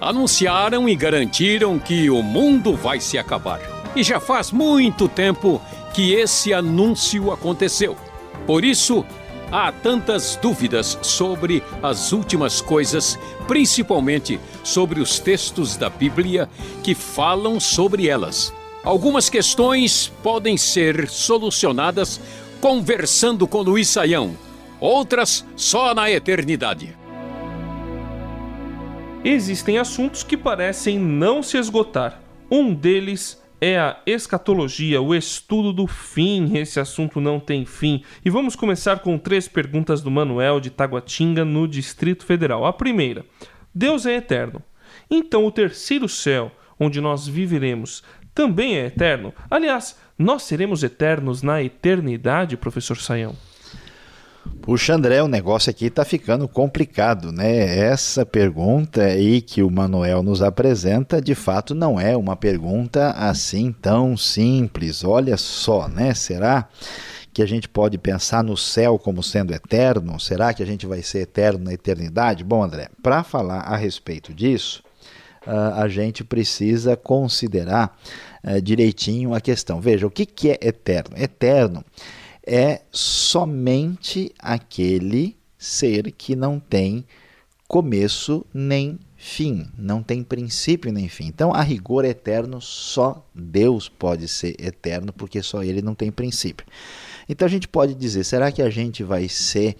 Anunciaram e garantiram que o mundo vai se acabar. E já faz muito tempo que esse anúncio aconteceu. Por isso, há tantas dúvidas sobre as últimas coisas, principalmente sobre os textos da Bíblia que falam sobre elas. Algumas questões podem ser solucionadas conversando com Luiz Sayão, outras só na eternidade. Existem assuntos que parecem não se esgotar. Um deles é a escatologia, o estudo do fim. Esse assunto não tem fim. E vamos começar com 3 perguntas do Manuel de Taguatinga, no Distrito Federal. A primeira: Deus é eterno. Então o terceiro céu, onde nós viveremos, também é eterno? Aliás, nós seremos eternos na eternidade, professor Sayão? Puxa, André, o negócio aqui está ficando complicado, né? Essa pergunta aí que o Manuel nos apresenta, de fato, não é uma pergunta assim tão simples. Olha só, né? Será que a gente pode pensar no céu como sendo eterno? Será que a gente vai ser eterno na eternidade? Bom, André, para falar a respeito disso, a gente precisa considerar direitinho a questão. Veja, o que é eterno? Eterno é somente aquele ser que não tem começo nem fim, não tem princípio nem fim. Então, a rigor eterno, só Deus pode ser eterno, porque só ele não tem princípio. Então, a gente pode dizer, será que a gente vai ser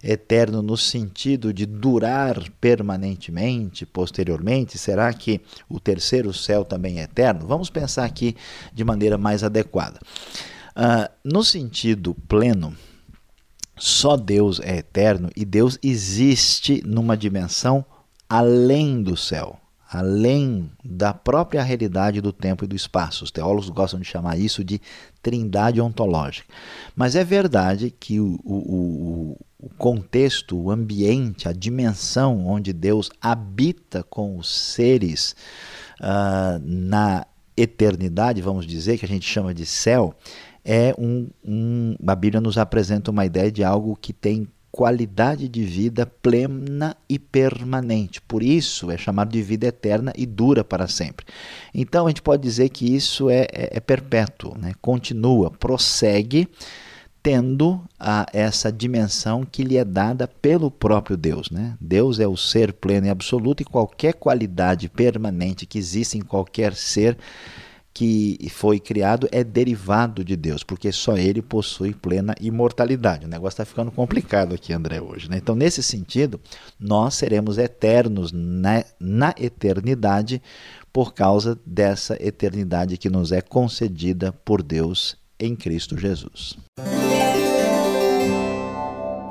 eterno no sentido de durar permanentemente, posteriormente? Será que o terceiro céu também é eterno? Vamos pensar aqui de maneira mais adequada. No sentido pleno, só Deus é eterno e Deus existe numa dimensão além do céu, além da própria realidade do tempo e do espaço. Os teólogos gostam de chamar isso de trindade ontológica. Mas é verdade que o contexto, o ambiente, a dimensão onde Deus habita com os seres na eternidade, vamos dizer, que a gente chama de céu, a Bíblia nos apresenta uma ideia de algo que tem qualidade de vida plena e permanente. Por isso é chamado de vida eterna e dura para sempre. Então a gente pode dizer que isso é perpétuo, né? Continua, prossegue, tendo essa dimensão que lhe é dada pelo próprio Deus, né? Deus é o ser pleno e absoluto, e qualquer qualidade permanente que existe em qualquer ser que foi criado é derivado de Deus, porque só ele possui plena imortalidade. O negócio está ficando complicado aqui, André, hoje, né? Então, nesse sentido, nós seremos eternos na eternidade por causa dessa eternidade que nos é concedida por Deus em Cristo Jesus.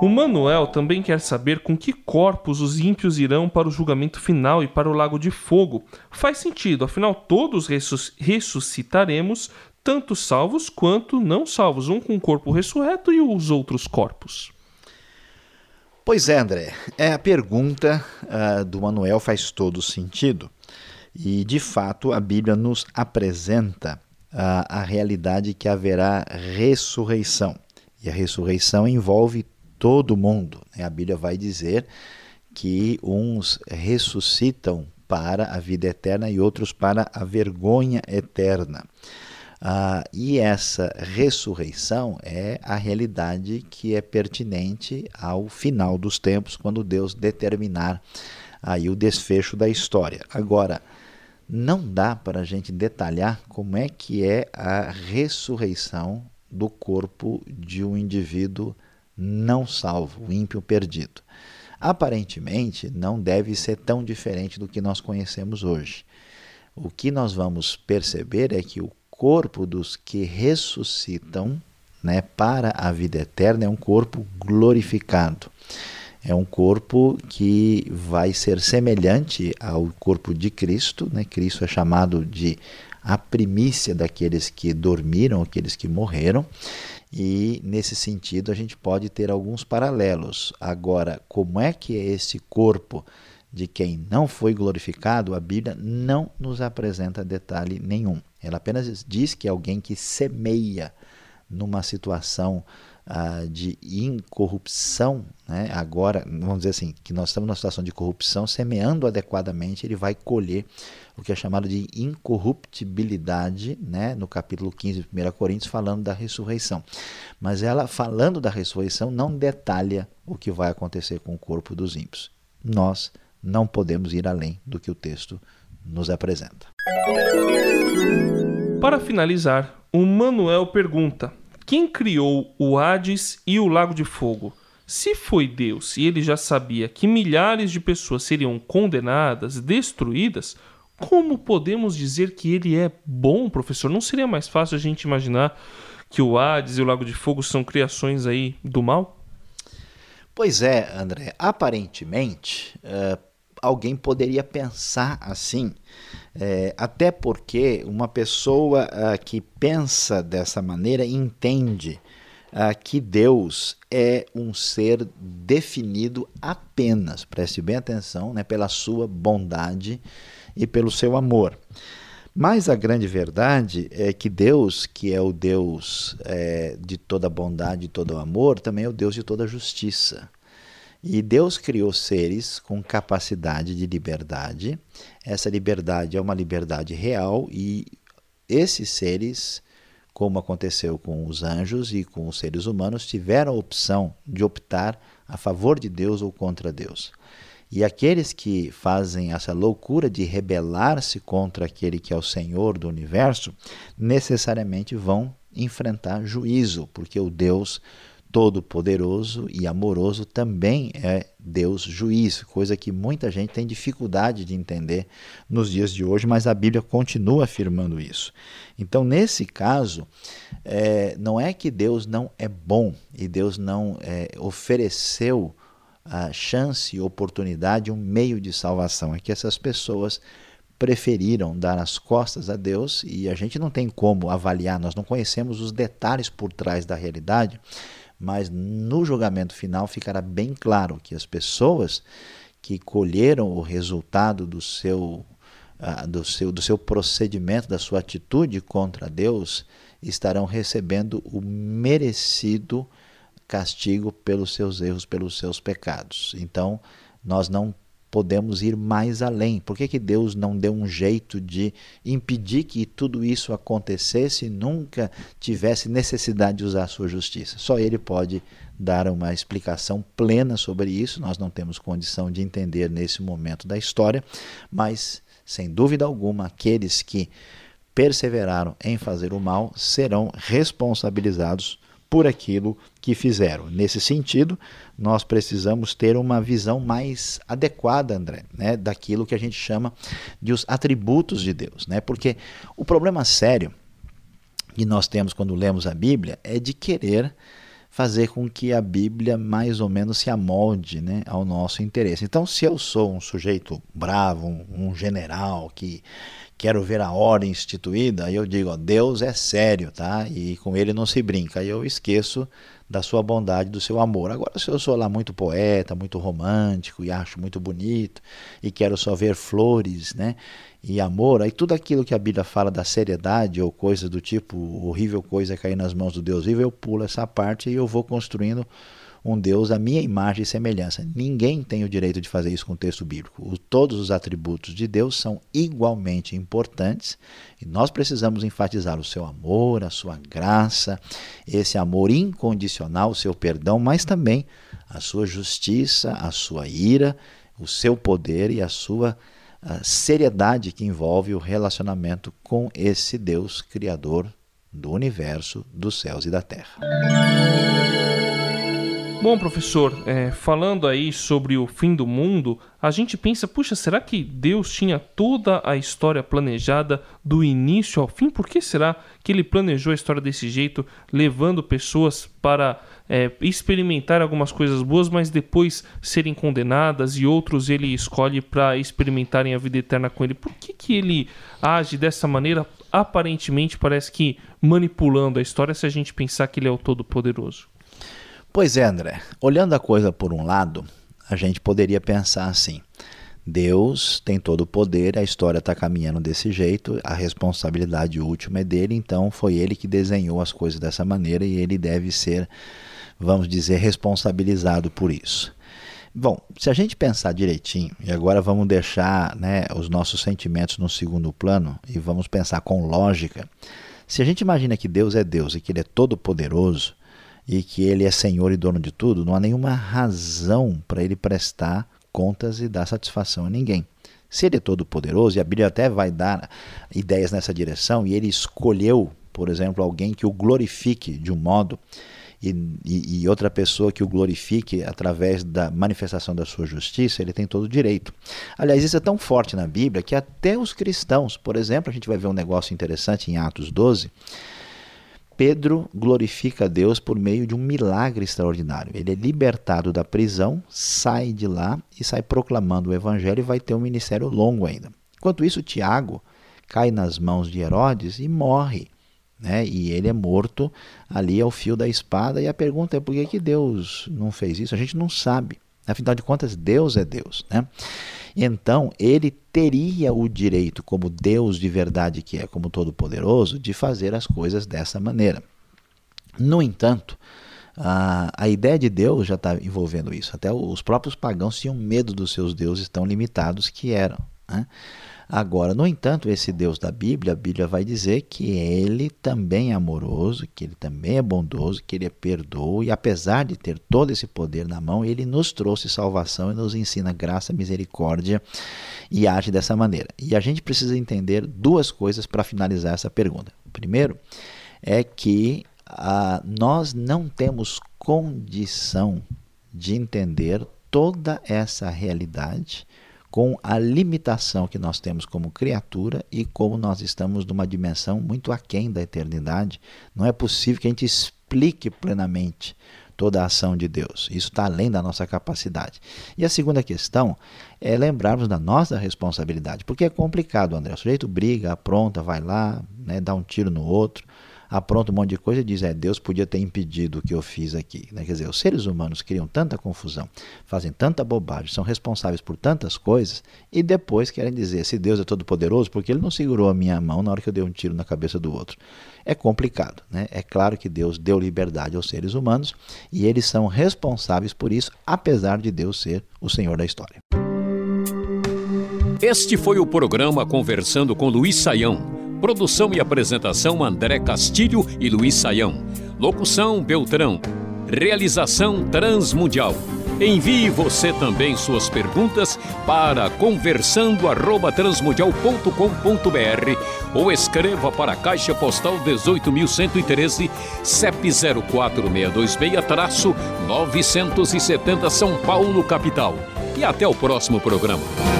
O Manuel também quer saber com que corpos os ímpios irão para o julgamento final e para o lago de fogo. Faz sentido, afinal todos ressuscitaremos, tanto salvos quanto não salvos, um com o corpo ressurreto e os outros corpos. Pois é, André, a pergunta do Manuel faz todo sentido e, de fato, a Bíblia nos apresenta a realidade que haverá ressurreição, e a ressurreição envolve todo mundo. A Bíblia vai dizer que uns ressuscitam para a vida eterna e outros para a vergonha eterna. E essa ressurreição é a realidade que é pertinente ao final dos tempos, quando Deus determinar aí o desfecho da história. Agora, não dá para a gente detalhar como é que é a ressurreição do corpo de um indivíduo não salvo, o ímpio perdido. Aparentemente, não deve ser tão diferente do que nós conhecemos hoje. O que nós vamos perceber é que o corpo dos que ressuscitam, né, para a vida eterna é um corpo glorificado. É um corpo que vai ser semelhante ao corpo de Cristo, né? Cristo é chamado de a primícia daqueles que dormiram, aqueles que morreram. E, nesse sentido, a gente pode ter alguns paralelos. Agora, como é que é esse corpo de quem não foi glorificado? A Bíblia não nos apresenta detalhe nenhum. Ela apenas diz que é alguém que semeia numa situação de incorrupção, né? Agora, vamos dizer assim, que nós estamos numa situação de corrupção, semeando adequadamente, ele vai colher o que é chamado de incorruptibilidade, né? No capítulo 15 de 1 Coríntios, falando da ressurreição. Mas ela, falando da ressurreição, não detalha o que vai acontecer com o corpo dos ímpios. Nós não podemos ir além do que o texto nos apresenta. Para finalizar, o Manuel pergunta: quem criou o Hades e o Lago de Fogo? Se foi Deus e ele já sabia que milhares de pessoas seriam condenadas, destruídas, como podemos dizer que ele é bom, professor? Não seria mais fácil a gente imaginar que o Hades e o Lago de Fogo são criações aí do mal? Pois é, André. Aparentemente, alguém poderia pensar assim, até porque uma pessoa que pensa dessa maneira entende que Deus é um ser definido apenas, preste bem atenção, né, pela sua bondade e pelo seu amor. Mas a grande verdade é que Deus, que é o Deus de toda bondade e todo amor, também é o Deus de toda justiça. E Deus criou seres com capacidade de liberdade. Essa liberdade é uma liberdade real e esses seres, como aconteceu com os anjos e com os seres humanos, tiveram a opção de optar a favor de Deus ou contra Deus. E aqueles que fazem essa loucura de rebelar-se contra aquele que é o Senhor do universo, necessariamente vão enfrentar juízo, porque o Deus Todo-Poderoso e amoroso também é Deus juiz, coisa que muita gente tem dificuldade de entender nos dias de hoje, mas a Bíblia continua afirmando isso. Então, nesse caso, não é que Deus não é bom e Deus não ofereceu a chance, oportunidade, um meio de salvação. É que essas pessoas preferiram dar as costas a Deus e a gente não tem como avaliar, nós não conhecemos os detalhes por trás da realidade, mas no julgamento final ficará bem claro que as pessoas que colheram o resultado do seu procedimento, da sua atitude contra Deus, estarão recebendo o merecido castigo pelos seus erros, pelos seus pecados. Então, nós não podemos ir mais além. Por que Deus não deu um jeito de impedir que tudo isso acontecesse e nunca tivesse necessidade de usar a sua justiça? Só ele pode dar uma explicação plena sobre isso. Nós não temos condição de entender nesse momento da história, mas, sem dúvida alguma, aqueles que perseveraram em fazer o mal serão responsabilizados por aquilo que fizeram. Nesse sentido, nós precisamos ter uma visão mais adequada, André, né, daquilo que a gente chama de os atributos de Deus, né? Porque o problema sério que nós temos quando lemos a Bíblia é de querer fazer com que a Bíblia mais ou menos se amolde, né, ao nosso interesse. Então, se eu sou um sujeito bravo, um general que quero ver a ordem instituída, aí eu digo, ó, Deus é sério, tá? E com ele não se brinca. Aí eu esqueço da sua bondade, do seu amor. Agora, se eu sou lá muito poeta, muito romântico e acho muito bonito e quero só ver flores, né, e amor, aí tudo aquilo que a Bíblia fala da seriedade ou coisa do tipo, horrível coisa é cair nas mãos do Deus vivo, eu pulo essa parte e eu vou construindo um Deus à minha imagem e semelhança. Ninguém tem o direito de fazer isso com o texto bíblico. Todos os atributos de Deus são igualmente importantes e nós precisamos enfatizar o seu amor, a sua graça, esse amor incondicional, o seu perdão, mas também a sua justiça, a sua ira, o seu poder e a sua seriedade que envolve o relacionamento com esse Deus criador do universo, dos céus e da terra. Bom, professor, falando aí sobre o fim do mundo, a gente pensa, puxa, será que Deus tinha toda a história planejada do início ao fim? Por que será que ele planejou a história desse jeito, levando pessoas para experimentar algumas coisas boas, mas depois serem condenadas e outros ele escolhe para experimentarem a vida eterna com ele? Por que ele age dessa maneira, aparentemente parece que manipulando a história, se a gente pensar que ele é o Todo-Poderoso? Pois é, André, olhando a coisa por um lado, a gente poderia pensar assim: Deus tem todo o poder, a história está caminhando desse jeito, a responsabilidade última é dele, então foi ele que desenhou as coisas dessa maneira e ele deve ser, vamos dizer, responsabilizado por isso. Bom, se a gente pensar direitinho, e agora vamos deixar, né, os nossos sentimentos no segundo plano e vamos pensar com lógica, se a gente imagina que Deus é Deus e que ele é todo poderoso e que ele é Senhor e dono de tudo, não há nenhuma razão para ele prestar contas e dar satisfação a ninguém. Se ele é todo poderoso, e a Bíblia até vai dar ideias nessa direção, e ele escolheu, por exemplo, alguém que o glorifique de um modo e outra pessoa que o glorifique através da manifestação da sua justiça, ele tem todo o direito. Aliás, isso é tão forte na Bíblia que até os cristãos, por exemplo, a gente vai ver um negócio interessante em Atos 12, Pedro glorifica a Deus por meio de um milagre extraordinário. Ele é libertado da prisão, sai de lá e sai proclamando o evangelho e vai ter um ministério longo ainda. Enquanto isso, Tiago cai nas mãos de Herodes e morre, né? E ele é morto ali ao fio da espada, e a pergunta é por que Deus não fez isso? A gente não sabe, afinal de contas Deus é Deus, né? Então ele teria o direito, como Deus de verdade que é, como Todo-Poderoso, de fazer as coisas dessa maneira. No entanto, a ideia de Deus já está envolvendo isso, até os próprios pagãos tinham medo dos seus deuses tão limitados que eram, né? Agora, no entanto, esse Deus da Bíblia, a Bíblia vai dizer que ele também é amoroso, que ele também é bondoso, que ele é perdoa, e apesar de ter todo esse poder na mão, ele nos trouxe salvação e nos ensina graça, misericórdia e age dessa maneira. E a gente precisa entender duas coisas para finalizar essa pergunta. O primeiro é que nós não temos condição de entender toda essa realidade com a limitação que nós temos como criatura e como nós estamos numa dimensão muito aquém da eternidade. Não é possível que a gente explique plenamente toda a ação de Deus. Isso está além da nossa capacidade. E a segunda questão é lembrarmos da nossa responsabilidade, porque é complicado, André. O sujeito briga, apronta, vai lá, né, dá um tiro no outro, apronta um monte de coisa e diz, Deus podia ter impedido o que eu fiz aqui. Quer dizer, os seres humanos criam tanta confusão, fazem tanta bobagem, são responsáveis por tantas coisas e depois querem dizer, se Deus é todo poderoso, porque ele não segurou a minha mão na hora que eu dei um tiro na cabeça do outro. É complicado, né? É claro que Deus deu liberdade aos seres humanos e eles são responsáveis por isso, apesar de Deus ser o Senhor da história. Este foi o programa Conversando com Luiz Sayão. Produção e apresentação André Castilho e Luiz Sayão. Locução Beltrão. Realização Transmundial. Envie você também suas perguntas para conversando@transmundial.com.br ou escreva para a Caixa Postal 18.113, CEP 04626-970 São Paulo, capital. E até o próximo programa.